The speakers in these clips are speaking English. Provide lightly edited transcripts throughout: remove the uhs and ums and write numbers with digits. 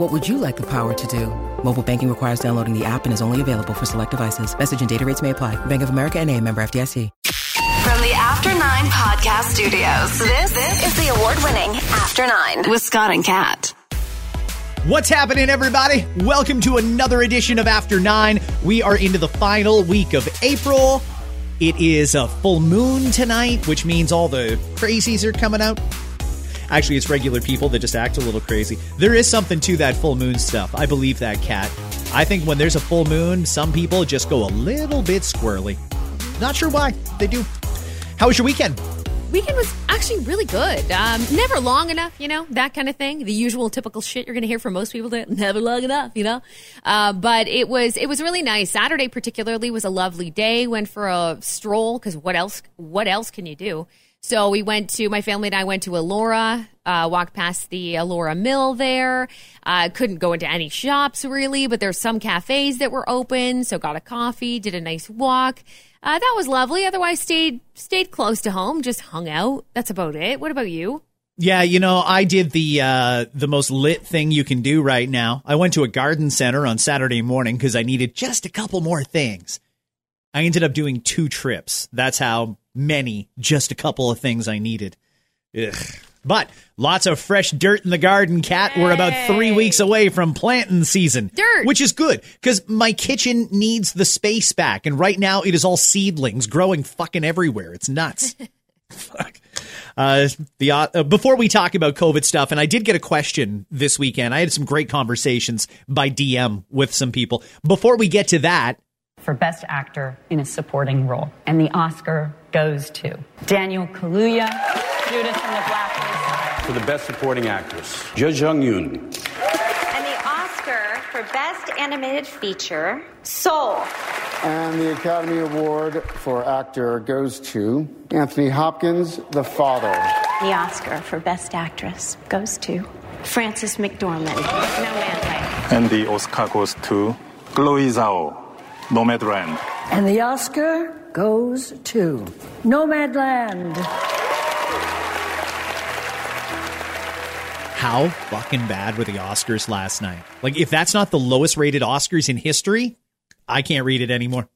What would you like the power to do? Mobile banking requires downloading the app and is only available for select devices. Message and data rates may apply. Bank of America NA, member FDIC. From the After 9 podcast studios, this is the award-winning After 9 with Scott and Kat. What's happening, everybody? Welcome to another edition of After 9. We are into the final week of April. It is a full moon tonight, which means all the crazies are coming out. Actually, it's regular people that just act a little crazy. There is something to that full moon stuff. I believe that, Kat. I think when there's a full moon, some people just go a little bit squirrely. Not sure why. They do. How was your weekend? Weekend was actually really good. Never long enough, you know, that kind of thing. The usual typical shit you're going to hear from most people that never long enough, you know. But it was really nice. Saturday particularly was a lovely day. Went for a stroll because what else can you do? So we went to, my family and I went to Elora, walked past the Elora Mill there. Couldn't go into any shops really, but there's some cafes that were open. So got a coffee, did a nice walk. That was lovely. Otherwise, stayed close to home, just hung out. That's about it. What about you? Yeah, you know, I did the most lit thing you can do right now. I went to a garden center on Saturday morning because I needed just a couple more things. I ended up doing 2 trips. That's how many, just a couple of things I needed. Ugh. But lots of fresh dirt in the garden, Kat. Yay. We're about 3 weeks away from planting season. Dirt. Which is good, because my kitchen needs the space back. And right now, it is all seedlings growing fucking everywhere. It's nuts. Fuck. Before we talk about COVID stuff, and I did get a question this weekend. I had some great conversations by DM with some people. Before we get to that. For Best Actor in a Supporting Role. And the Oscar goes to Daniel Kaluuya, Judas and the Black. For the Best Supporting Actress, Je Jung Yoon. And the Oscar for Best Animated Feature, Soul. And the Academy Award for Actor goes to Anthony Hopkins, The Father. The Oscar for Best Actress goes to Frances McDormand, Nomadland. And the Oscar goes to Chloe Zhao, Nomadland. And the Oscar goes to Nomadland. How fucking bad were the Oscars last night? Like, if that's not the lowest rated Oscars in history, I can't read it anymore.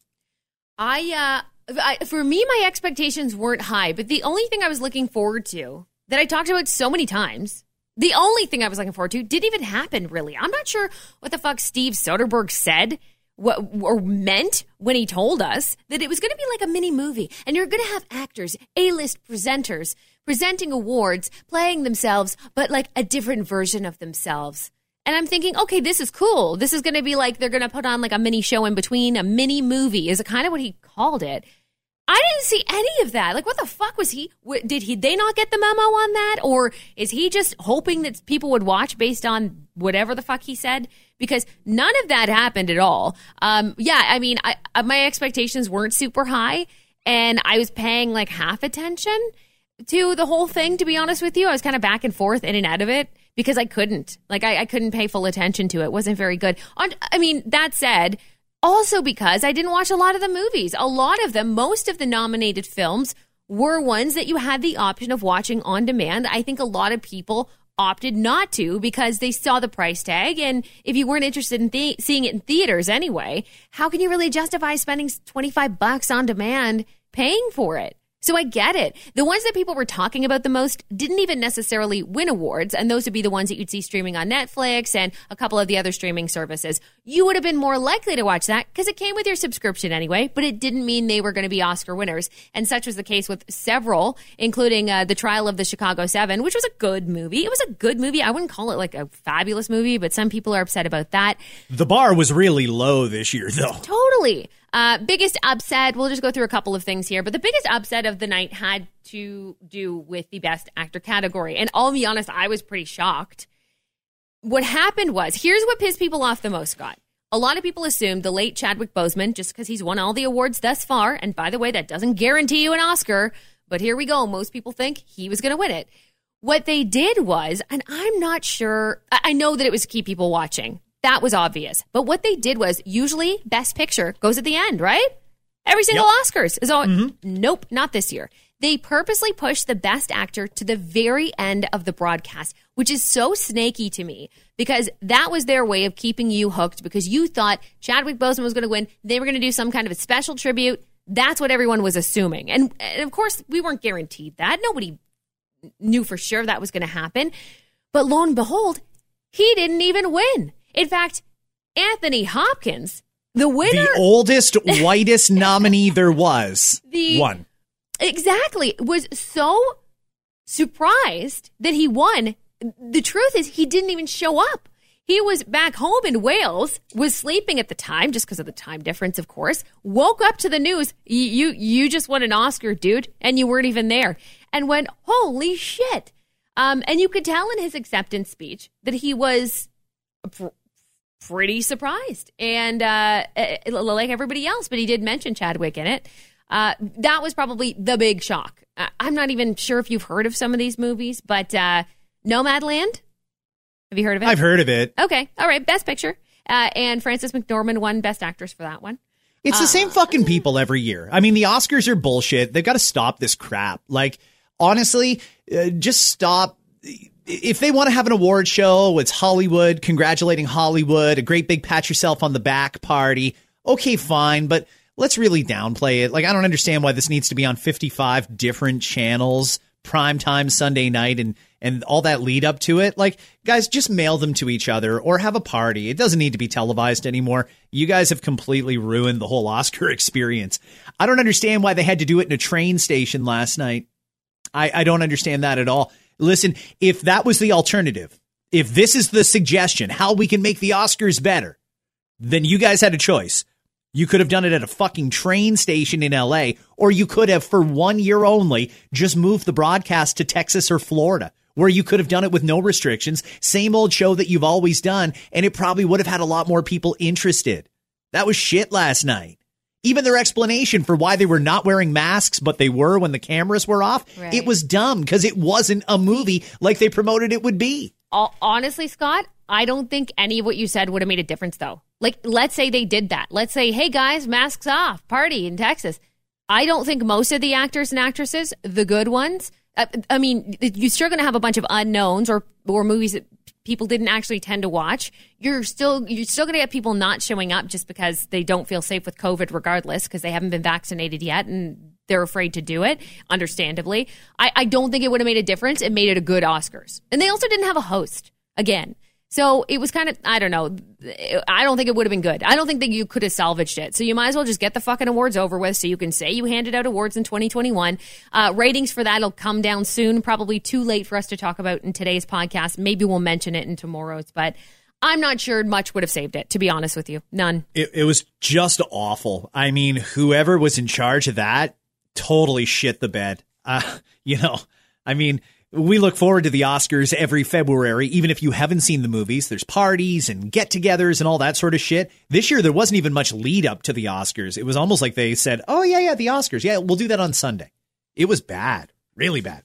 For me, my expectations weren't high, but the only thing I was looking forward to that I talked about so many times, the only thing I was looking forward to didn't even happen, really. I'm not sure what the fuck Steve Soderbergh said. Meant when he told us that it was going to be like a mini movie, and you're going to have actors, A-list presenters presenting awards, playing themselves, but like a different version of themselves. And I'm thinking, okay, this is cool. This is going to be like they're going to put on like a mini show in between, a mini movie is kind of what he called it. I didn't see any of that. Like, what the fuck was he? Did they not get the memo on that? Or is he just hoping that people would watch based on whatever the fuck he said? Because none of that happened at all. My expectations weren't super high, and I was paying like half attention to the whole thing, to be honest with you. I was kind of back and forth, in and out of it, because I couldn't. Like, I couldn't pay full attention to it. It wasn't very good. That said, also because I didn't watch a lot of the movies. A lot of them, most of the nominated films, were ones that you had the option of watching on demand. I think a lot of people opted not to because they saw the price tag. And if you weren't interested in seeing it in theaters anyway, how can you really justify spending $25 on demand paying for it? So I get it. The ones that people were talking about the most didn't even necessarily win awards, and those would be the ones that you'd see streaming on Netflix and a couple of the other streaming services. You would have been more likely to watch that because it came with your subscription anyway, but it didn't mean they were going to be Oscar winners. And such was the case with several, including The Trial of the Chicago 7, which was a good movie. It was a good movie. I wouldn't call it like a fabulous movie, but some people are upset about that. The bar was really low this year, though. Totally. Biggest upset, we'll just go through a couple of things here, but the biggest upset of the night had to do with the Best Actor category. And I'll be honest, I was pretty shocked. What happened was, here's what pissed people off the most, Scott. A lot of people assume the late Chadwick Boseman, just because he's won all the awards thus far, and by the way, that doesn't guarantee you an Oscar, but here we go. Most people think he was going to win it. What they did was, and I'm not sure, I know that it was to keep people watching. That was obvious. But what they did was, usually Best Picture goes at the end, right? Every single Oscars is all, nope, not this year. They purposely pushed the Best Actor to the very end of the broadcast, which is so snaky to me because that was their way of keeping you hooked because you thought Chadwick Boseman was going to win. They were going to do some kind of a special tribute. That's what everyone was assuming. And of course, we weren't guaranteed that. Nobody knew for sure that was going to happen. But lo and behold, he didn't even win. In fact, Anthony Hopkins, the winner. The oldest, whitest nominee there was. Won. Exactly. Was so surprised that he won. The truth is he didn't even show up. He was back home in Wales, was sleeping at the time, just because of the time difference, of course, woke up to the news. You just won an Oscar, dude, and you weren't even there, and went, holy shit. And you could tell in his acceptance speech that he was pretty surprised, and like everybody else, but he did mention Chadwick in it. That was probably the big shock. I'm not even sure if you've heard of some of these movies, but Nomadland, have you heard of it? I've heard of it. Okay. All right. Best Picture. And Frances McDormand won Best Actress for that one. It's the same fucking people every year. I mean, the Oscars are bullshit. They've got to stop this crap. Like, honestly, just stop. If they want to have an award show, it's Hollywood, congratulating Hollywood, a great big pat yourself on the back party. Okay, fine. But let's really downplay it. Like, I don't understand why this needs to be on 55 different channels, primetime Sunday night, and all that lead up to it. Like, guys, just mail them to each other or have a party. It doesn't need to be televised anymore. You guys have completely ruined the whole Oscar experience. I don't understand why they had to do it in a train station last night. I don't understand that at all. Listen, if that was the alternative, if this is the suggestion, how we can make the Oscars better, then you guys had a choice. You could have done it at a fucking train station in L.A., or you could have, for 1 year only, just moved the broadcast to Texas or Florida, where you could have done it with no restrictions. Same old show that you've always done, and it probably would have had a lot more people interested. That was shit last night. Even their explanation for why they were not wearing masks, but they were when the cameras were off, right. It was dumb because it wasn't a movie like they promoted it would be. Honestly, Scott, I don't think any of what you said would have made a difference, though. Like, let's say they did that. Let's say, hey, guys, masks off, party in Texas. I don't think most of the actors and actresses, the good ones, I mean, you're still going to have a bunch of unknowns or movies that people didn't actually tend to watch. You're still going to get people not showing up just because they don't feel safe with COVID regardless because they haven't been vaccinated yet and they're afraid to do it, understandably. I don't think it would have made a difference. It made it a good Oscars. And they also didn't have a host, again. So it was kind of, I don't know, I don't think it would have been good. I don't think that you could have salvaged it. So you might as well just get the fucking awards over with so you can say you handed out awards in 2021. Ratings for that will come down soon, probably too late for us to talk about in today's podcast. Maybe we'll mention it in tomorrow's, but I'm not sure much would have saved it, to be honest with you. None. It was just awful. I mean, whoever was in charge of that totally shit the bed. We look forward to the Oscars every February, even if you haven't seen the movies. There's parties and get-togethers and all that sort of shit. This year, there wasn't even much lead up to the Oscars. It was almost like they said, oh, yeah, the Oscars. Yeah, we'll do that on Sunday. It was bad, really bad.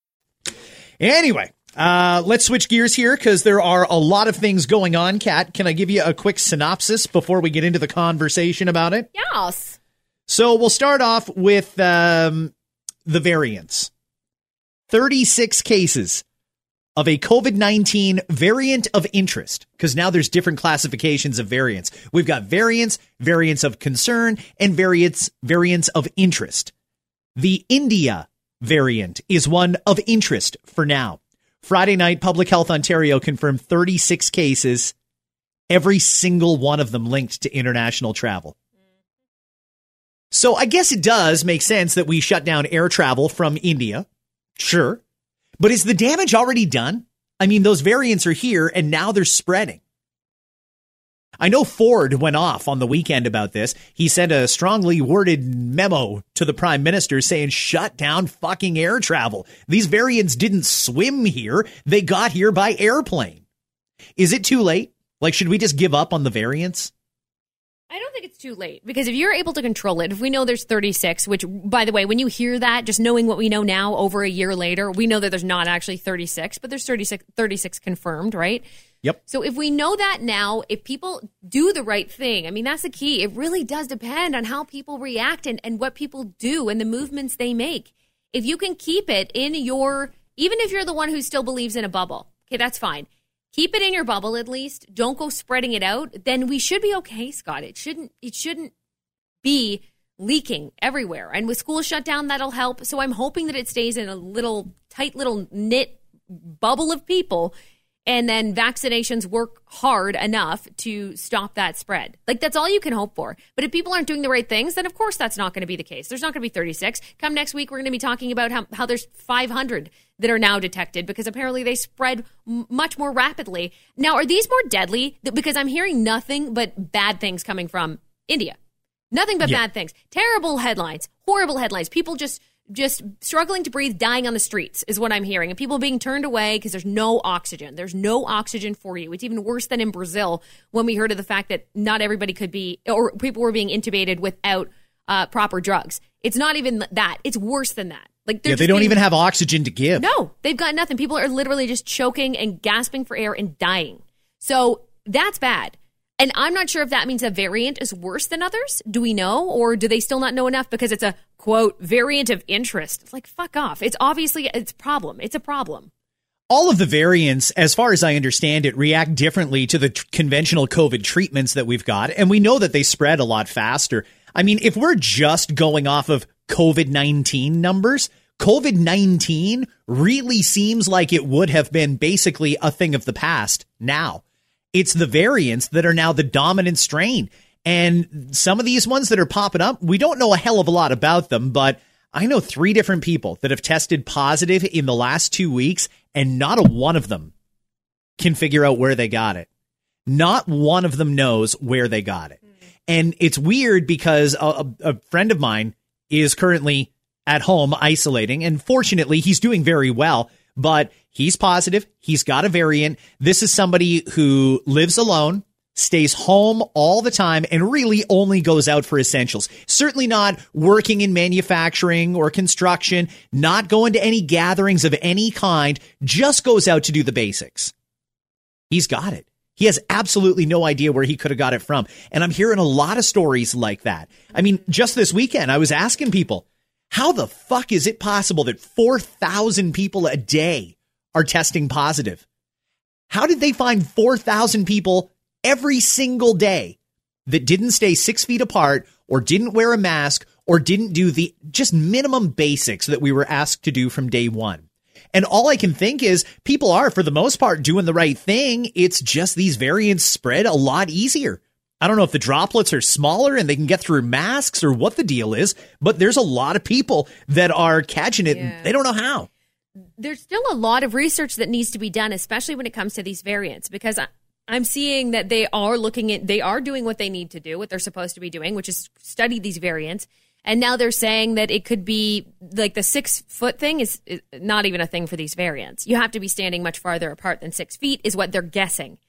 Anyway, let's switch gears here because there are a lot of things going on. Kat, can I give you a quick synopsis before we get into the conversation about it? Yes. So we'll start off with the variants. 36 cases of a COVID-19 variant of interest, because now there's different classifications of variants. We've got variants, variants of concern, and variants of interest. The India variant is one of interest for now. Friday night, Public Health Ontario confirmed 36 cases every single one of them linked to international travel. So I guess it does make sense that we shut down air travel from India. Sure. But is the damage already done? I mean, those variants are here and now they're spreading. I know Ford went off on the weekend about this. He sent a strongly worded memo to the prime minister saying, shut down fucking air travel. These variants didn't swim here. They got here by airplane. Is it too late? Like, should we just give up on the variants? I don't think it's too late, because if you're able to control it, if we know there's 36, which, by the way, when you hear that, just knowing what we know now over a year later, we know that there's not actually 36, but there's 36 confirmed, right? Yep. So if we know that now, if people do the right thing, I mean, that's the key. It really does depend on how people react and what people do and the movements they make. If you can keep it in your, even if you're the one who still believes in a bubble, okay, that's fine. Keep it in your bubble at least. Don't go spreading it out. Then we should be okay, Scott. It shouldn't be leaking everywhere. And with school shut down, that'll help. So I'm hoping that it stays in a little tight little knit bubble of people. And then vaccinations work hard enough to stop that spread. Like, that's all you can hope for. But if people aren't doing the right things, then of course that's not going to be the case. There's not going to be 36. Come next week, we're going to be talking about how there's 500 that are now detected because apparently they spread much more rapidly. Now, are these more deadly? Because I'm hearing nothing but bad things coming from India. Nothing but bad things. Terrible headlines. Horrible headlines. People just struggling to breathe, dying on the streets is what I'm hearing. And people being turned away because there's no oxygen. There's no oxygen for you. It's even worse than in Brazil when we heard of the fact that not everybody could be, or people were being intubated without proper drugs. It's not even that. It's worse than that. Like they don't even have oxygen to give. No, they've got nothing. People are literally just choking and gasping for air and dying. So that's bad. And I'm not sure if that means a variant is worse than others. Do we know? Or do they still not know enough because it's a, quote, variant of interest? It's like, fuck off. It's obviously it's a problem. It's a problem. All of the variants, as far as I understand it, react differently to the conventional COVID treatments that we've got. And we know that they spread a lot faster. I mean, if we're just going off of COVID-19 numbers, COVID-19 really seems like it would have been basically a thing of the past now. It's the variants that are now the dominant strain. And some of these ones that are popping up, we don't know a hell of a lot about them, but I know 3 different people that have tested positive in the last 2 weeks, and not a one of them can figure out where they got it. Not one of them knows where they got it. And it's weird because a friend of mine is currently at home isolating, and fortunately, he's doing very well. But he's positive. He's got a variant. This is somebody who lives alone, stays home all the time, and really only goes out for essentials. Certainly not working in manufacturing or construction, not going to any gatherings of any kind, just goes out to do the basics. He's got it. He has absolutely no idea where he could have got it from. And I'm hearing a lot of stories like that. I mean, just this weekend, I was asking people, how the fuck is it possible that 4,000 people a day are testing positive? How did they find 4,000 people every single day that didn't stay 6 feet apart or didn't wear a mask or didn't do the just minimum basics that we were asked to do from day one? And all I can think is people are, for the most part, doing the right thing. It's just these variants spread a lot easier. I don't know if the droplets are smaller and they can get through masks or what the deal is, but there's a lot of people that are catching it and they don't know how. There's still a lot of research that needs to be done, especially when it comes to these variants, because I'm seeing that they are looking at, they are doing what they need to do, what they're supposed to be doing, which is study these variants. And now they're saying that it could be like the 6 foot thing is not even a thing for these variants. You have to be standing much farther apart than 6 feet is what they're guessing.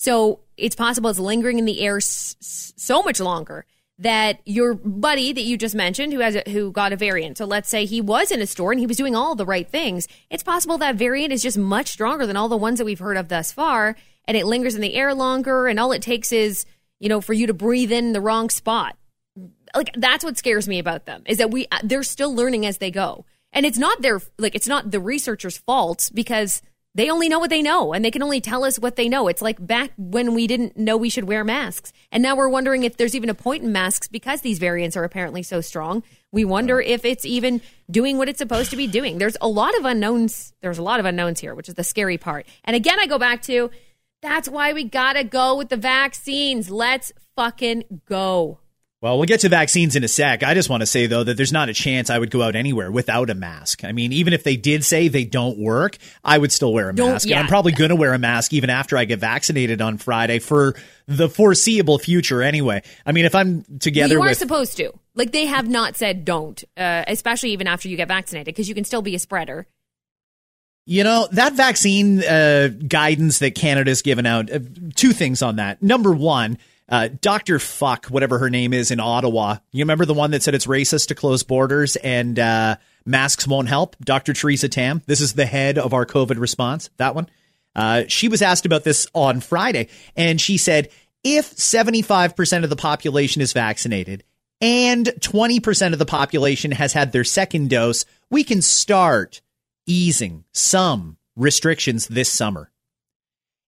So it's possible it's lingering in the air so much longer that your buddy that you just mentioned who got a variant. So let's say he was in a store and he was doing all the right things. It's possible that variant is just much stronger than all the ones that we've heard of thus far. And it lingers in the air longer. And all it takes is, you know, for you to breathe in the wrong spot. Like, that's what scares me about them is that they're still learning as they go. And it's not it's not the researchers' fault because they only know what they know, and they can only tell us what they know. It's like back when we didn't know we should wear masks. And now we're wondering if there's even a point in masks because these variants are apparently so strong. We wonder if it's even doing what it's supposed to be doing. There's a lot of unknowns here, which is the scary part. And again, I go back to That's why we gotta go with the vaccines. Let's fucking go. Well, we'll get to vaccines in a sec. I just want to say, though, that there's not a chance I would go out anywhere without a mask. I mean, even if they did say they don't work, I would still wear a mask. Yeah. And I'm probably going to wear a mask even after I get vaccinated on Friday for the foreseeable future anyway. I mean, if I'm together with... You are supposed to. Like, they have not said don't, especially even after you get vaccinated, because you can still be a spreader. You know, that vaccine guidance that Canada's given out, two things on that. Number one... Dr. Fuck, whatever her name is in Ottawa. You remember the one that said it's racist to close borders and masks won't help? Dr. Teresa Tam. This is the head of our COVID response. That one. She was asked about this on Friday, and she said, if 75% of the population is vaccinated and 20% of the population has had their second dose, we can start easing some restrictions this summer.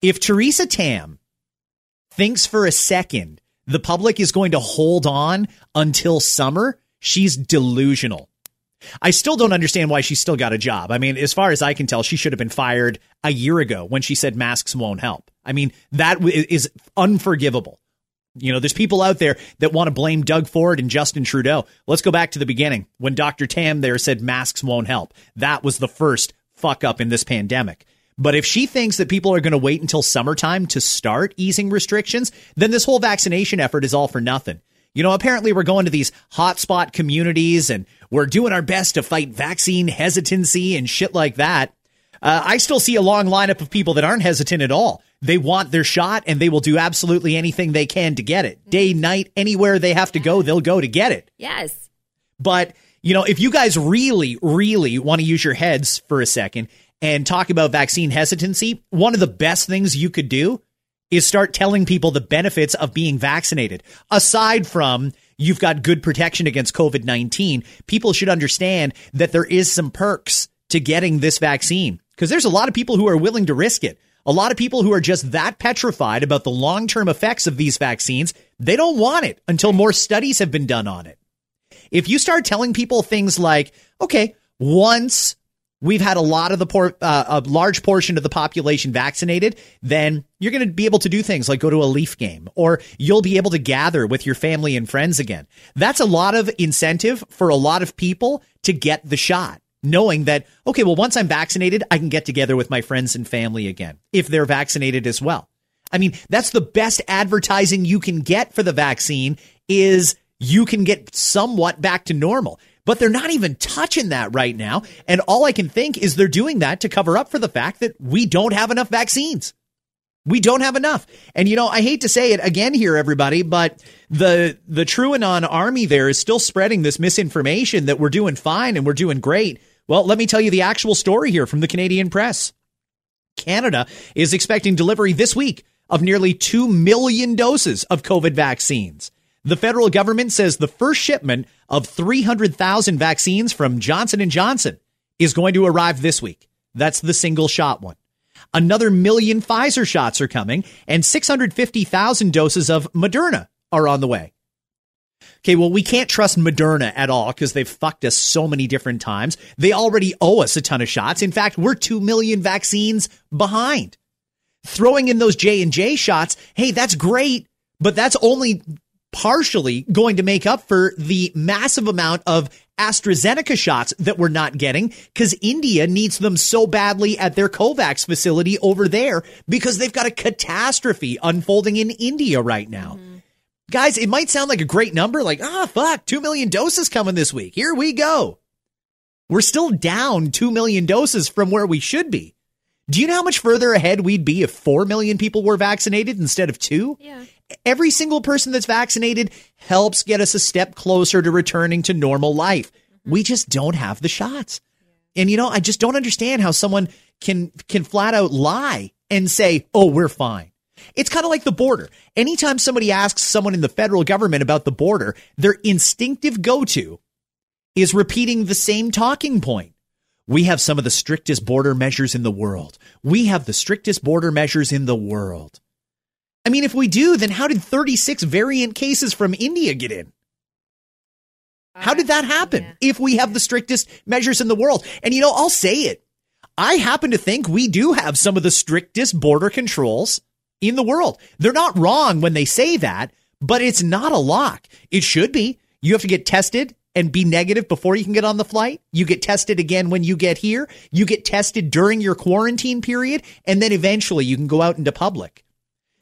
If Teresa Tam thinks for a second the public is going to hold on until summer, she's delusional. I still don't understand why she's still got a job. I mean, as far as I can tell, she should have been fired a year ago when she said masks won't help. I mean, that is unforgivable. You know, there's people out there that want to blame Doug Ford and Justin Trudeau. Let's go back to the beginning when Dr. Tam there said masks won't help. That was the first fuck up in this pandemic. But if she thinks that people are going to wait until summertime to start easing restrictions, then this whole vaccination effort is all for nothing. You know, apparently we're going to these hotspot communities and we're doing our best to fight vaccine hesitancy and shit like that. I still see a long lineup of people that aren't hesitant at all. They want their shot and they will do absolutely anything they can to get it. Day, night, anywhere they have to go, they'll go to get it. Yes. But, you know, if you guys really, really want to use your heads for a second and talk about vaccine hesitancy, one of the best things you could do is start telling people the benefits of being vaccinated. Aside from you've got good protection against COVID-19, people should understand that there is some perks to getting this vaccine, because there's a lot of people who are willing to risk it. A lot of people who are just that petrified about the long-term effects of these vaccines, they don't want it until more studies have been done on it. If you start telling people things like, okay, once we've had a large portion of the population vaccinated, then you're going to be able to do things like go to a Leaf game, or you'll be able to gather with your family and friends again. That's a lot of incentive for a lot of people to get the shot, knowing that, okay, well, once I'm vaccinated, I can get together with my friends and family again if they're vaccinated as well. I mean, that's the best advertising you can get for the vaccine, is you can get somewhat back to normal. But they're not even touching that right now. And all I can think is they're doing that to cover up for the fact that we don't have enough vaccines. We don't have enough. And, you know, I hate to say it again here, everybody, but the Truanon army there is still spreading this misinformation that we're doing fine and we're doing great. Well, let me tell you the actual story here from the Canadian Press. Canada is expecting delivery this week of nearly 2 million doses of COVID vaccines. The federal government says the first shipment of 300,000 vaccines from Johnson and Johnson is going to arrive this week. That's the single shot one. Another 1 million Pfizer shots are coming, and 650,000 doses of Moderna are on the way. Okay, well, we can't trust Moderna at all because they've fucked us so many different times. They already owe us a ton of shots. In fact, we're 2 million vaccines behind. Throwing in those J&J shots, hey, that's great, but that's only partially going to make up for the massive amount of AstraZeneca shots that we're not getting, because India needs them so badly at their COVAX facility over there because they've got a catastrophe unfolding in India right now. Mm-hmm. Guys, it might sound like a great number, like, ah, oh, fuck, 2 million doses coming this week. Here we go. We're still down 2 million doses from where we should be. Do you know how much further ahead we'd be if 4 million people were vaccinated instead of 2? Yeah. Every single person that's vaccinated helps get us a step closer to returning to normal life. We just don't have the shots. And, you know, I just don't understand how someone can flat out lie and say, oh, we're fine. It's kind of like the border. Anytime somebody asks someone in the federal government about the border, their instinctive go-to is repeating the same talking point. We have some of the strictest border measures in the world. We have the strictest border measures in the world. I mean, if we do, then how did 36 variant cases from India get in? How did that happen? Yeah. If we have the strictest measures in the world? And, you know, I'll say it. I happen to think we do have some of the strictest border controls in the world. They're not wrong when they say that, but it's not a lock. It should be. You have to get tested and be negative before you can get on the flight. You get tested again when you get here. You get tested during your quarantine period, and then eventually you can go out into public.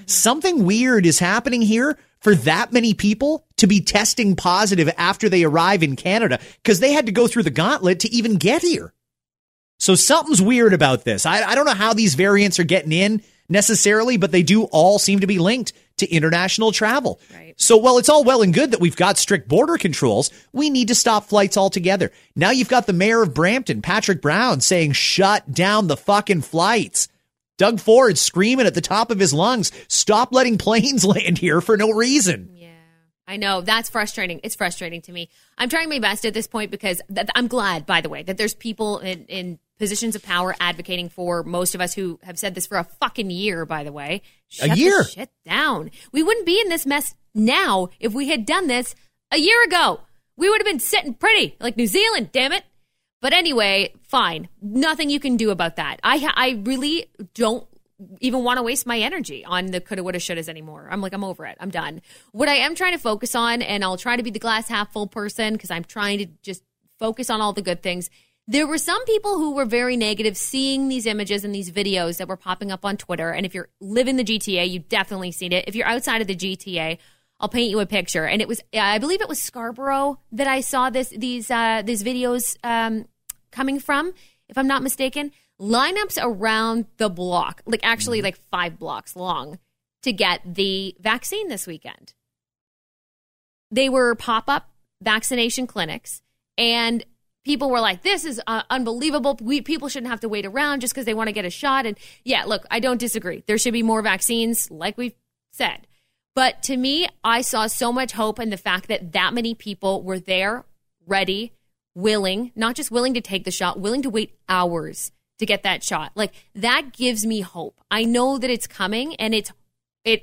Something weird is happening here for that many people to be testing positive after they arrive in Canada, because they had to go through the gauntlet to even get here. So something's weird about this. I don't know how these variants are getting in necessarily, but they do all seem to be linked to international travel. Right. So while it's all well and good that we've got strict border controls, we need to stop flights altogether. Now you've got the mayor of Brampton, Patrick Brown, saying shut down the fucking flights. Doug Ford screaming at the top of his lungs, stop letting planes land here for no reason. Yeah, I know. That's frustrating. It's frustrating to me. I'm trying my best at this point because I'm glad, by the way, that there's people in positions of power advocating for most of us who have said this for a fucking year, by the way. Shut a year. Shut down. We wouldn't be in this mess now if we had done this a year ago. We would have been sitting pretty like New Zealand, damn it. But anyway, fine. Nothing you can do about that. I really don't even want to waste my energy on the coulda, woulda, shouldas anymore. I'm like, I'm over it. I'm done. What I am trying to focus on, and I'll try to be the glass half full person because I'm trying to just focus on all the good things. There were some people who were very negative seeing these images and these videos that were popping up on Twitter. And if you live in the GTA, you've definitely seen it. If you're outside of the GTA, I'll paint you a picture. And it was, I believe it was Scarborough that I saw these videos coming from, if I'm not mistaken. Lineups around the block, like actually like 5 blocks long, to get the vaccine this weekend. They were pop-up vaccination clinics, and people were like, this is unbelievable. People shouldn't have to wait around just because they want to get a shot. And yeah, look, I don't disagree. There should be more vaccines, like we've said. But to me, I saw so much hope in the fact that that many people were there, ready, willing, not just willing to take the shot, willing to wait hours to get that shot. Like, that gives me hope. I know that it's coming, and it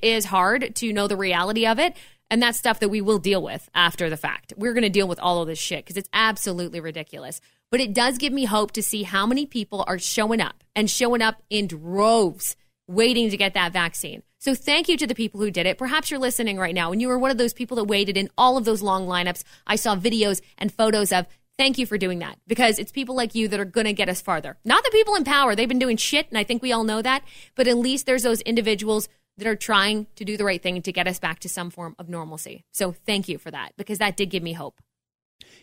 is hard to know the reality of it. And that's stuff that we will deal with after the fact. We're going to deal with all of this shit because it's absolutely ridiculous. But it does give me hope to see how many people are showing up in droves waiting to get that vaccine. So thank you to the people who did it. Perhaps you're listening right now, and you were one of those people that waited in all of those long lineups. I saw videos and photos of. Thank you for doing that, because it's people like you that are going to get us farther. Not the people in power. They've been doing shit, and I think we all know that. But at least there's those individuals that are trying to do the right thing to get us back to some form of normalcy. So thank you for that, because that did give me hope.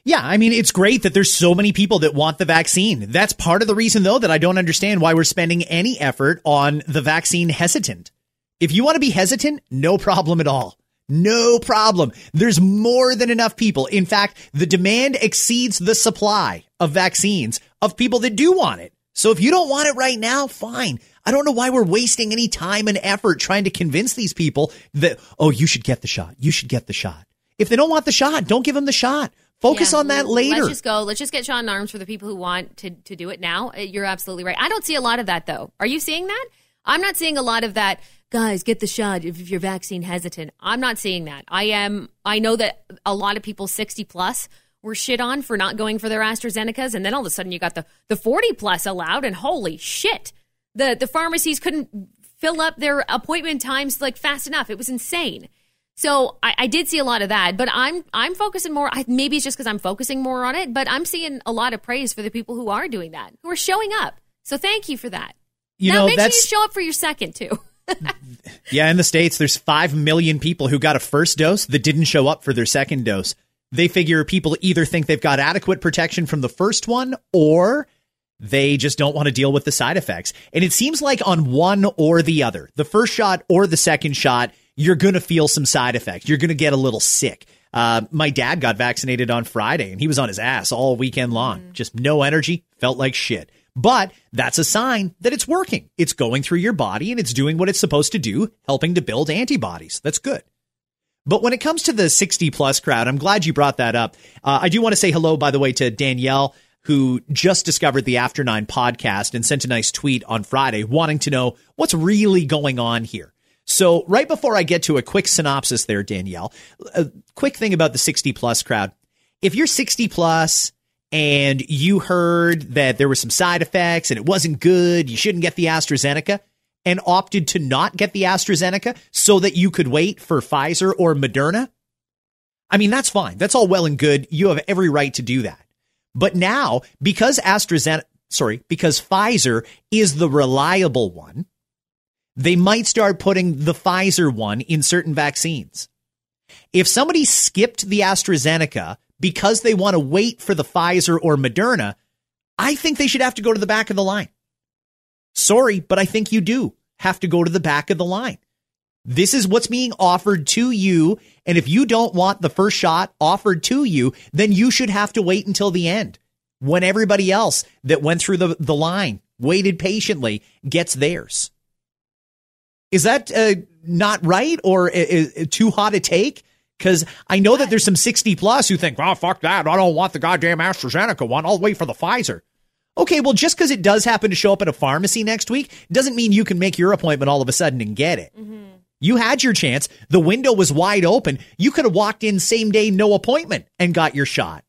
Yeah, I mean, it's great that there's so many people that want the vaccine. That's part of the reason, though, that I don't understand why we're spending any effort on the vaccine hesitant. If you want to be hesitant, no problem at all. No problem. There's more than enough people. In fact, the demand exceeds the supply of vaccines of people that do want it. So if you don't want it right now, fine. I don't know why we're wasting any time and effort trying to convince these people that, oh, you should get the shot. You should get the shot. If they don't want the shot, don't give them the shot. Focus on that later. Let's just go. Let's just get shot in arms for the people who want to do it now. You're absolutely right. I don't see a lot of that, though. Are you seeing that? I'm not seeing a lot of that. Guys, get the shot if you're vaccine hesitant. I'm not seeing that. I know that a lot of people 60 plus were shit on for not going for their AstraZenecas. And then all of a sudden you got the 40 plus allowed, and holy shit. The pharmacies couldn't fill up their appointment times like fast enough. It was insane. So I did see a lot of that, but I'm focusing more. Maybe it's just because I'm focusing more on it, but I'm seeing a lot of praise for the people who are doing that, who are showing up. So thank you for that. Make sure you show up for your second too. Yeah, in the States, there's 5 million people who got a first dose that didn't show up for their second dose. They figure people either think they've got adequate protection from the first one, or they just don't want to deal with the side effects. And it seems like on one or the other, the first shot or the second shot, you're going to feel some side effects. You're going to get a little sick. My dad got vaccinated on Friday, and he was on his ass all weekend long. Just no energy, felt like shit. But that's a sign that it's working. It's going through your body and it's doing what it's supposed to do, helping to build antibodies. That's good. But when it comes to the 60 plus crowd, I'm glad you brought that up. I do want to say hello, by the way, to Danielle, who just discovered the After 9 podcast and sent a nice tweet on Friday wanting to know what's really going on here. So right before I get to a quick synopsis there, Danielle, a quick thing about the 60 plus crowd. If you're 60 plus, and you heard that there were some side effects and it wasn't good, you shouldn't get the AstraZeneca, and opted to not get the AstraZeneca so that you could wait for Pfizer or Moderna? I mean, that's fine. That's all well and good. You have every right to do that. But now, because Pfizer is the reliable one, they might start putting the Pfizer one in certain vaccines. If somebody skipped the AstraZeneca because they want to wait for the Pfizer or Moderna, I think they should have to go to the back of the line. Sorry, but I think you do have to go to the back of the line. This is what's being offered to you. And if you don't want the first shot offered to you, then you should have to wait until the end when everybody else that went through the line, waited patiently, gets theirs. Is that not right or too hot a take? Because I know that there's some 60 plus who think, well, fuck that. I don't want the goddamn AstraZeneca one. I'll wait for the Pfizer. Okay, well, just because it does happen to show up at a pharmacy next week doesn't mean you can make your appointment all of a sudden and get it. Mm-hmm. You had your chance. The window was wide open. You could have walked in same day, no appointment, and got your shot.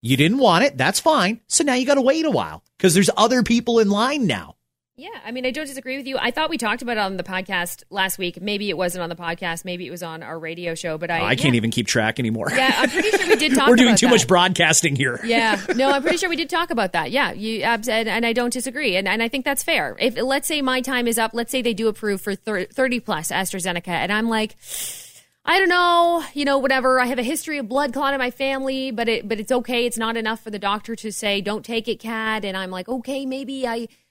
You didn't want it. That's fine. So now you got to wait a while because there's other people in line now. Yeah, I mean, I don't disagree with you. I thought we talked about it on the podcast last week. Maybe it wasn't on the podcast. Maybe it was on our radio show. But I can't even keep track anymore. Yeah, I'm pretty sure we did talk about that. We're doing too much broadcasting here. Yeah. No, I'm pretty sure we did talk about that. Yeah, and I don't disagree. And I think that's fair. If, let's say my time is up. Let's say they do approve for 30-plus AstraZeneca. And I'm like, I don't know, whatever. I have a history of blood clot in my family, but it's okay. It's not enough for the doctor to say, don't take it, Kat. And I'm like, okay, maybe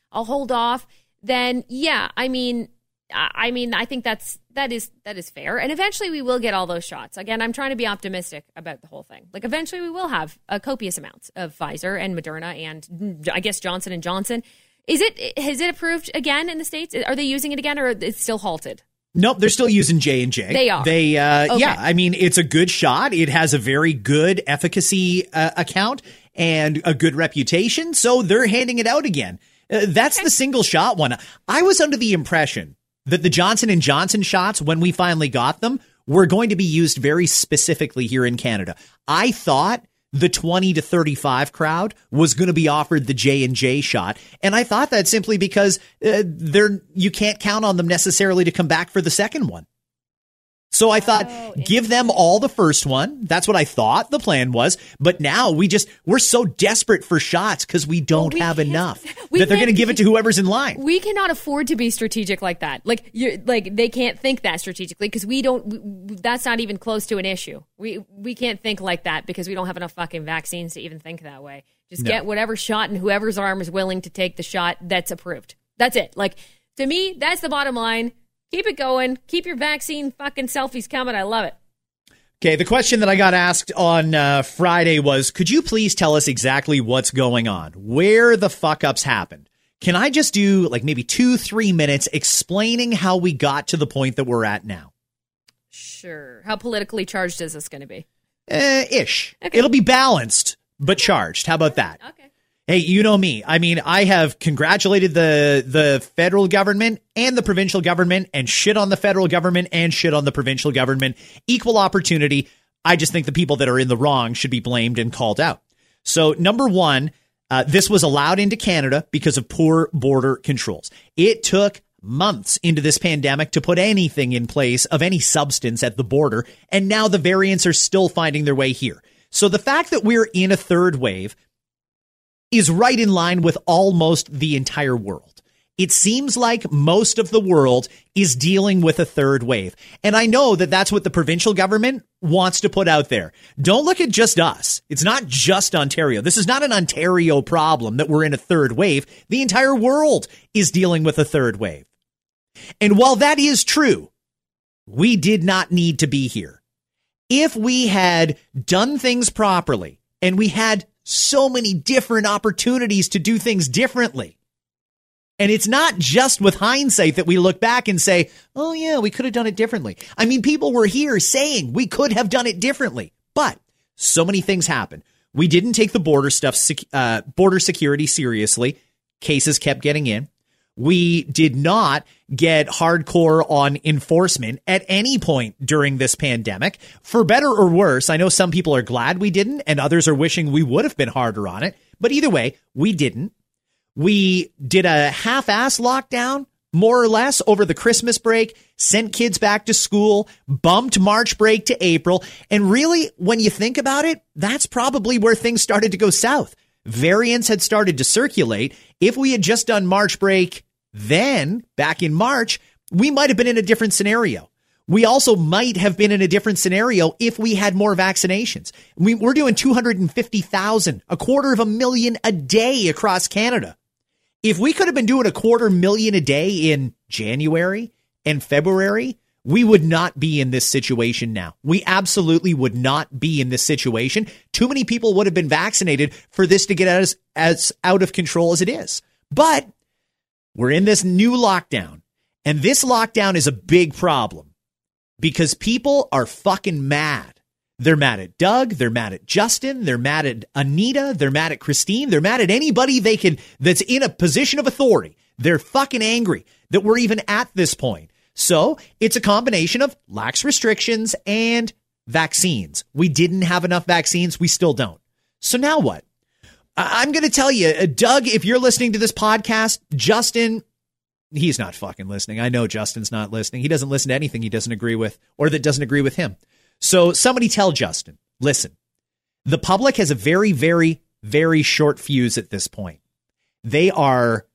I'll hold off. Then, yeah, I mean, I think that is fair. And eventually we will get all those shots. Again, I'm trying to be optimistic about the whole thing. Like eventually we will have copious amounts of Pfizer and Moderna and I guess Johnson and Johnson. Is it approved again in the States? Are they using it again or it's still halted? Nope, they're still using J&J. They are. Okay. Yeah, I mean, it's a good shot. It has a very good efficacy account and a good reputation. So they're handing it out again. That's the single shot one. I was under the impression that the Johnson and Johnson shots, when we finally got them, were going to be used very specifically here in Canada. I thought the 20 to 35 crowd was going to be offered the J&J shot. And I thought that simply because you can't count on them necessarily to come back for the second one. So I thought, give them all the first one. That's what I thought the plan was. But now we're so desperate for shots because we don't have enough that they're going to give it to whoever's in line. We cannot afford to be strategic like that. Like they can't think that strategically because that's not even close to an issue. We can't think like that because we don't have enough fucking vaccines to even think that way. Get whatever shot and whoever's arm is willing to take the shot that's approved. That's it. Like to me, that's the bottom line. Keep it going. Keep your vaccine fucking selfies coming. I love it. Okay, the question that I got asked on Friday was, could you please tell us exactly what's going on? Where the fuck-ups happened? Can I just do like maybe 2-3 minutes explaining how we got to the point that we're at now? Sure. How politically charged is this going to be? Ish. Okay. It'll be balanced, but charged. How about that? Okay. Hey, you know me. I mean, I have congratulated the federal government and the provincial government and shit on the federal government and shit on the provincial government. Equal opportunity. I just think the people that are in the wrong should be blamed and called out. So, number one, this was allowed into Canada because of poor border controls. It took months into this pandemic to put anything in place of any substance at the border. And now the variants are still finding their way here. So the fact that we're in a third wave is right in line with almost the entire world. It seems like most of the world is dealing with a third wave. And I know that that's what the provincial government wants to put out there. Don't look at just us. It's not just Ontario. This is not an Ontario problem that we're in a third wave. The entire world is dealing with a third wave. And while that is true, we did not need to be here. If we had done things properly and we had so many different opportunities to do things differently. And it's not just with hindsight that we look back and say, oh, yeah, we could have done it differently. I mean, people were here saying we could have done it differently, but so many things happened. We didn't take the border security seriously. Cases kept getting in. We did not get hardcore on enforcement at any point during this pandemic. For better or worse, I know some people are glad we didn't and others are wishing we would have been harder on it. But either way, we didn't. We did a half-ass lockdown more or less over the Christmas break, sent kids back to school, bumped March break to April. And really, when you think about it, that's probably where things started to go south. Variants had started to circulate. If we had just done March break then, back in March, we might have been in a different scenario. We also might have been in a different scenario if we had more vaccinations. We're doing 250,000, 250,000 a day across Canada. If we could have been doing 250,000 a day in January and February, we would not be in this situation now. We absolutely would not be in this situation. Too many people would have been vaccinated for this to get as out of control as it is. But we're in this new lockdown, and this lockdown is a big problem because people are fucking mad. They're mad at Doug. They're mad at Justin. They're mad at Anita. They're mad at Christine. They're mad at anybody they can that's in a position of authority. They're fucking angry that we're even at this point. So it's a combination of lax restrictions and vaccines. We didn't have enough vaccines. We still don't. So now what? I'm going to tell you, Doug, if you're listening to this podcast, Justin, he's not fucking listening. I know Justin's not listening. He doesn't listen to anything he doesn't agree with or that doesn't agree with him. So somebody tell Justin, listen, the public has a very, very, very short fuse at this point. They are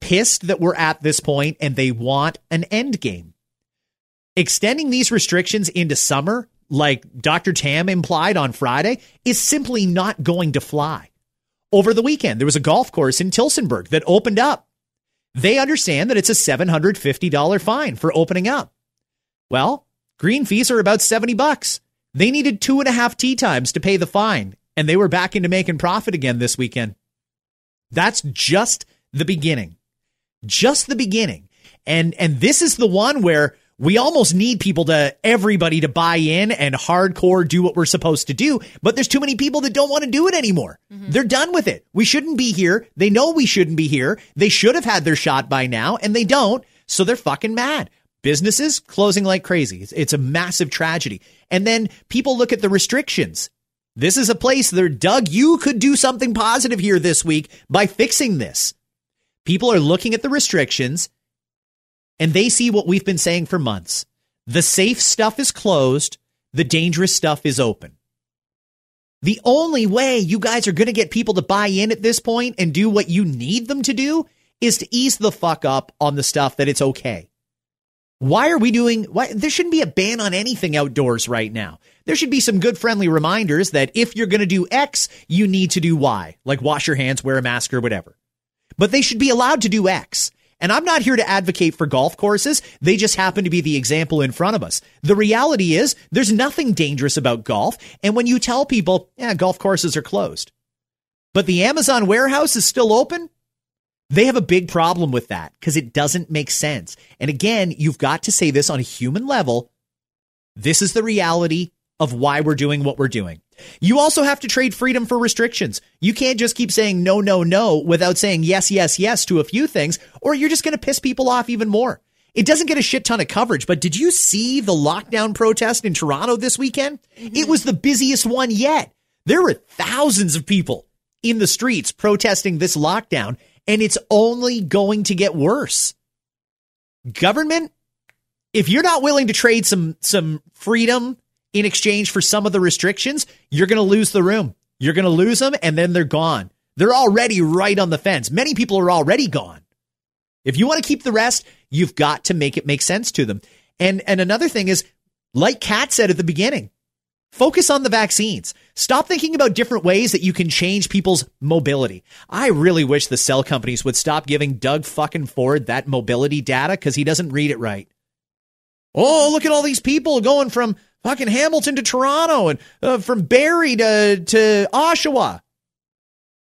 pissed that we're at this point and they want an end game. Extending these restrictions into summer, like Dr. Tam implied on Friday, is simply not going to fly. Over the weekend, there was a golf course in Tillsonburg that opened up. They understand that it's a $750 fine for opening up. Well, green fees are about $70. They needed 2.5 tee times to pay the fine, and they were back into making profit again this weekend. That's just the beginning. Just the beginning. And this is the one where we almost need people to, everybody to buy in and hardcore do what we're supposed to do, but there's too many people that don't want to do it anymore. Mm-hmm. They're done with it. We shouldn't be here. They know we shouldn't be here. They should have had their shot by now, and they don't, so they're fucking mad. Businesses closing like crazy. It's a massive tragedy. And then people look at the restrictions. This is a place where, Doug, you could do something positive here this week by fixing this. People are looking at the restrictions and they see what we've been saying for months. The safe stuff is closed. The dangerous stuff is open. The only way you guys are going to get people to buy in at this point and do what you need them to do is to ease the fuck up on the stuff that it's okay. Why are we doing why there shouldn't be a ban on anything outdoors right now. There should be some good friendly reminders that if you're going to do X, you need to do Y, like wash your hands, wear a mask or whatever. But they should be allowed to do X. And I'm not here to advocate for golf courses. They just happen to be the example in front of us. The reality is there's nothing dangerous about golf. And when you tell people, yeah, golf courses are closed, but the Amazon warehouse is still open. They have a big problem with that because it doesn't make sense. And again, you've got to say this on a human level. This is the reality of why we're doing what we're doing. You also have to trade freedom for restrictions. You can't just keep saying no, no, no without saying yes, yes, yes to a few things, or you're just going to piss people off even more. It doesn't get a shit ton of coverage, but did you see the lockdown protest in Toronto this weekend? It was the busiest one yet. There were thousands of people in the streets protesting this lockdown. And it's only going to get worse. Government, if you're not willing to trade some freedom in exchange for some of the restrictions, you're going to lose the room. You're going to lose them, and then they're gone. They're already right on the fence. Many people are already gone. If you want to keep the rest, you've got to make it make sense to them. And another thing is, like Kat said at the beginning, focus on the vaccines. Stop thinking about different ways that you can change people's mobility. I really wish the cell companies would stop giving Doug fucking Ford that mobility data because he doesn't read it right. Oh, look at all these people going from fucking Hamilton to Toronto and from Barrie to Oshawa.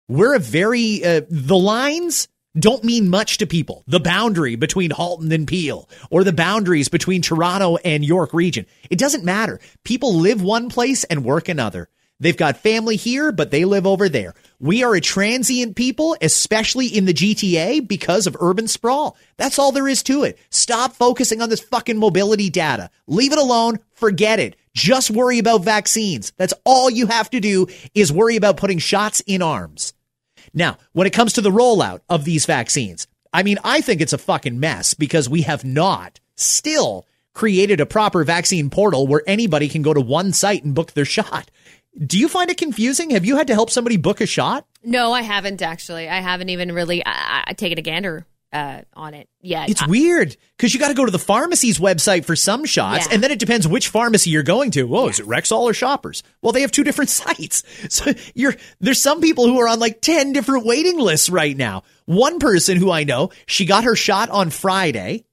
We're a very, the lines don't mean much to people. The boundary between Halton and Peel or the boundaries between Toronto and York region. It doesn't matter. People live one place and work another. They've got family here, but they live over there. We are a transient people, especially in the GTA because of urban sprawl. That's all there is to it. Stop focusing on this fucking mobility data. Leave it alone. Forget it. Just worry about vaccines. That's all you have to do is worry about putting shots in arms. Now, when it comes to the rollout of these vaccines, I mean, I think it's a fucking mess because we have not still created a proper vaccine portal where anybody can go to one site and book their shot. Do you find it confusing? Have you had to help somebody book a shot? No, I haven't, actually. I haven't even really taken a gander on it yet. It's weird because you got to go to the pharmacy's website for some shots, and then it depends which pharmacy you're going to. Whoa, is it Rexall or Shoppers? Well, they have two different sites. So there's some people who are on like 10 different waiting lists right now. One person who I know, she got her shot on Friday,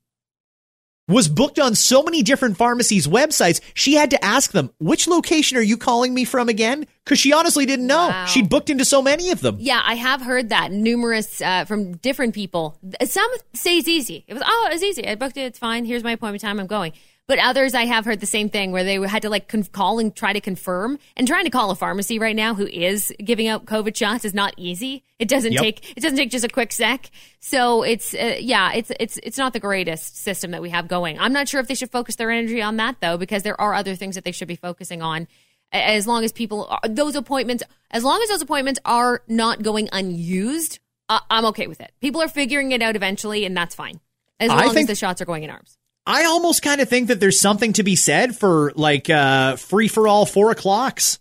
was booked on so many different pharmacies' websites, she had to ask them, which location are you calling me from again? Because she honestly didn't know. Wow. She'd booked into so many of them. Yeah, I have heard that numerous from different people. Some say it's easy. It's easy. I booked it. It's fine. Here's my appointment time. I'm going. But others, I have heard the same thing where they had to like call and try to confirm. And trying to call a pharmacy right now who is giving out COVID shots is not easy. It doesn't take just a quick sec. So it's not the greatest system that we have going. I'm not sure if they should focus their energy on that though, because there are other things that they should be focusing on. As long as those appointments are not going unused, I'm okay with it. People are figuring it out eventually, and that's fine. As long as the shots are going in arms. I almost kind of think that there's something to be said for like free-for-all 4 o'clocks.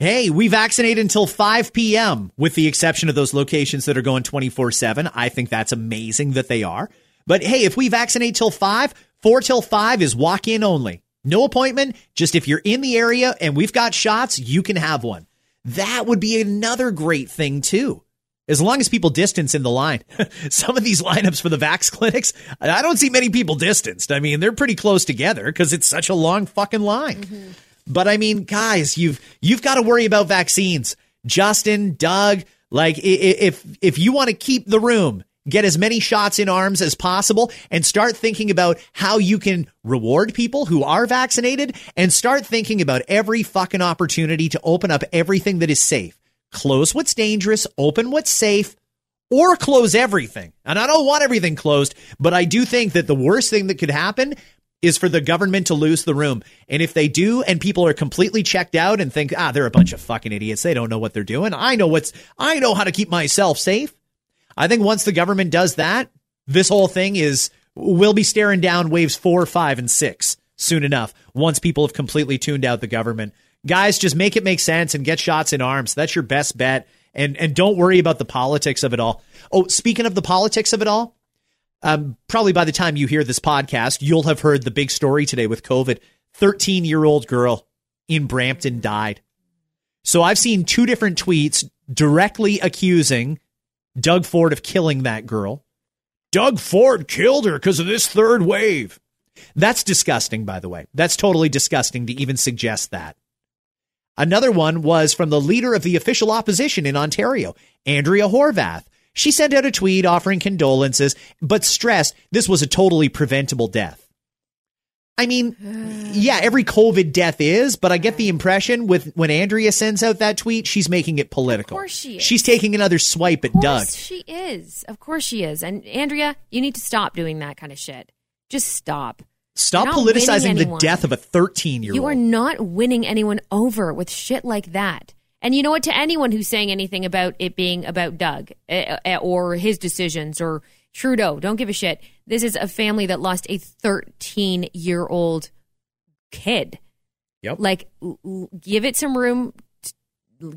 Hey, we vaccinate until 5 p.m. with the exception of those locations that are going 24/7. I think that's amazing that they are. But hey, if we vaccinate till 5, 4 till 5 is walk-in only. No appointment. Just if you're in the area and we've got shots, you can have one. That would be another great thing, too. As long as people distance in the line. Some of these lineups for the vax clinics, I don't see many people distanced. I mean, they're pretty close together because it's such a long fucking line. Mm-hmm. But I mean, guys, you've got to worry about vaccines. Justin, Doug, like if you want to keep the room, get as many shots in arms as possible and start thinking about how you can reward people who are vaccinated and start thinking about every fucking opportunity to open up everything that is safe. Close what's dangerous, open what's safe, or close everything. And I don't want everything closed, but I do think that the worst thing that could happen is for the government to lose the room. And if they do, and people are completely checked out and think, they're a bunch of fucking idiots. They don't know what they're doing. I know how to keep myself safe. I think once the government does that, this whole thing we'll be staring down waves 4, 5, and 6 soon enough. Once people have completely tuned out the government. Guys, just make it make sense and get shots in arms. That's your best bet. And don't worry about the politics of it all. Oh, speaking of the politics of it all, probably by the time you hear this podcast, you'll have heard the big story today with COVID. 13-year-old girl in Brampton died. So I've seen two different tweets directly accusing Doug Ford of killing that girl. Doug Ford killed her because of this third wave. That's disgusting, by the way. That's totally disgusting to even suggest that. Another one was from the leader of the official opposition in Ontario, Andrea Horwath. She sent out a tweet offering condolences, but stressed this was a totally preventable death. I mean, yeah, every COVID death is, but I get the impression when Andrea sends out that tweet, she's making it political. Of course she is. She's taking another swipe at Doug. Of course she is. Of course she is. And Andrea, you need to stop doing that kind of shit. Just stop. Stop politicizing the death of a 13-year-old. You are not winning anyone over with shit like that. And you know what? To anyone who's saying anything about it being about Doug or his decisions or Trudeau, don't give a shit. This is a family that lost a 13-year-old kid. Yep. Like, give it some room.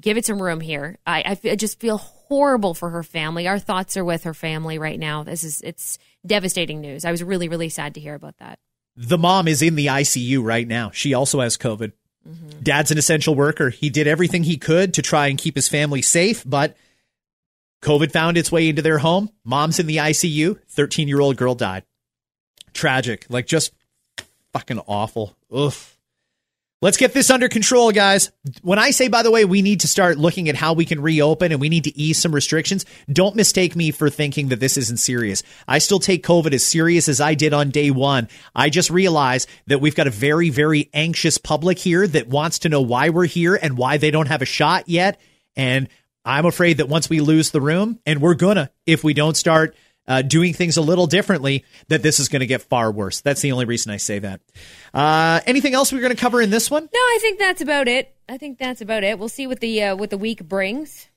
Give it some room here. I just feel horrible for her family. Our thoughts are with her family right now. It's devastating news. I was really, really sad to hear about that. The mom is in the ICU right now. She also has COVID. Mm-hmm. Dad's an essential worker. He did everything he could to try and keep his family safe, but COVID found its way into their home. Mom's in the ICU. 13-year-old girl died. Tragic. Like, just fucking awful. Oof. Let's get this under control, guys. When I say, by the way, we need to start looking at how we can reopen and we need to ease some restrictions, don't mistake me for thinking that this isn't serious. I still take COVID as serious as I did on day one. I just realize that we've got a very, very anxious public here that wants to know why we're here and why they don't have a shot yet. And I'm afraid that once we lose the room, and we're gonna, if we don't start doing things a little differently, that this is going to get far worse. That's the only reason I say that. Anything else we're going to cover in this one? No, I think that's about it. We'll see what the week brings.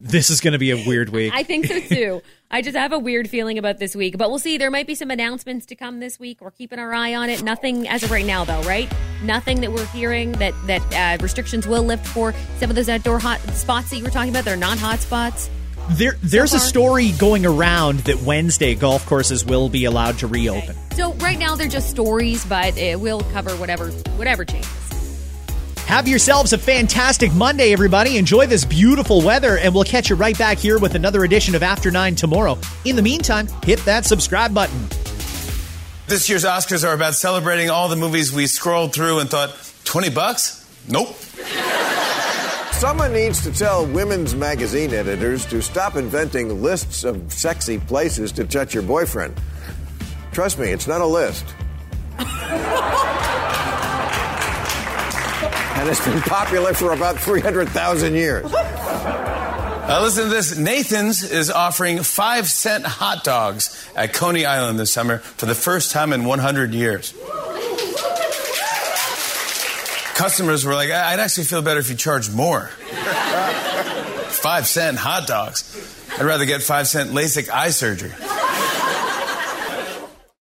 This is going to be a weird week. I think so, too. I just have a weird feeling about this week. But we'll see. There might be some announcements to come this week. We're keeping our eye on it. Nothing as of right now, though, right? Nothing that we're hearing that restrictions will lift for. Some of those outdoor hot spots that you were talking about, they're not hot spots. There's a story going around that Wednesday golf courses will be allowed to reopen. Okay. So right now they're just stories, but it will cover whatever changes. Have yourselves a fantastic Monday, everybody. Enjoy this beautiful weather, and we'll catch you right back here with another edition of After 9 tomorrow. In the meantime, hit that subscribe button. This year's Oscars are about celebrating all the movies we scrolled through and thought, $20? Nope. Someone needs to tell women's magazine editors to stop inventing lists of sexy places to touch your boyfriend. Trust me, it's not a list. And it's been popular for about 300,000 years. Listen to this. Nathan's is offering 5-cent hot dogs at Coney Island this summer for the first time in 100 years. Customers were like, I'd actually feel better if you charged more. 5-cent hot dogs. I'd rather get 5-cent LASIK eye surgery.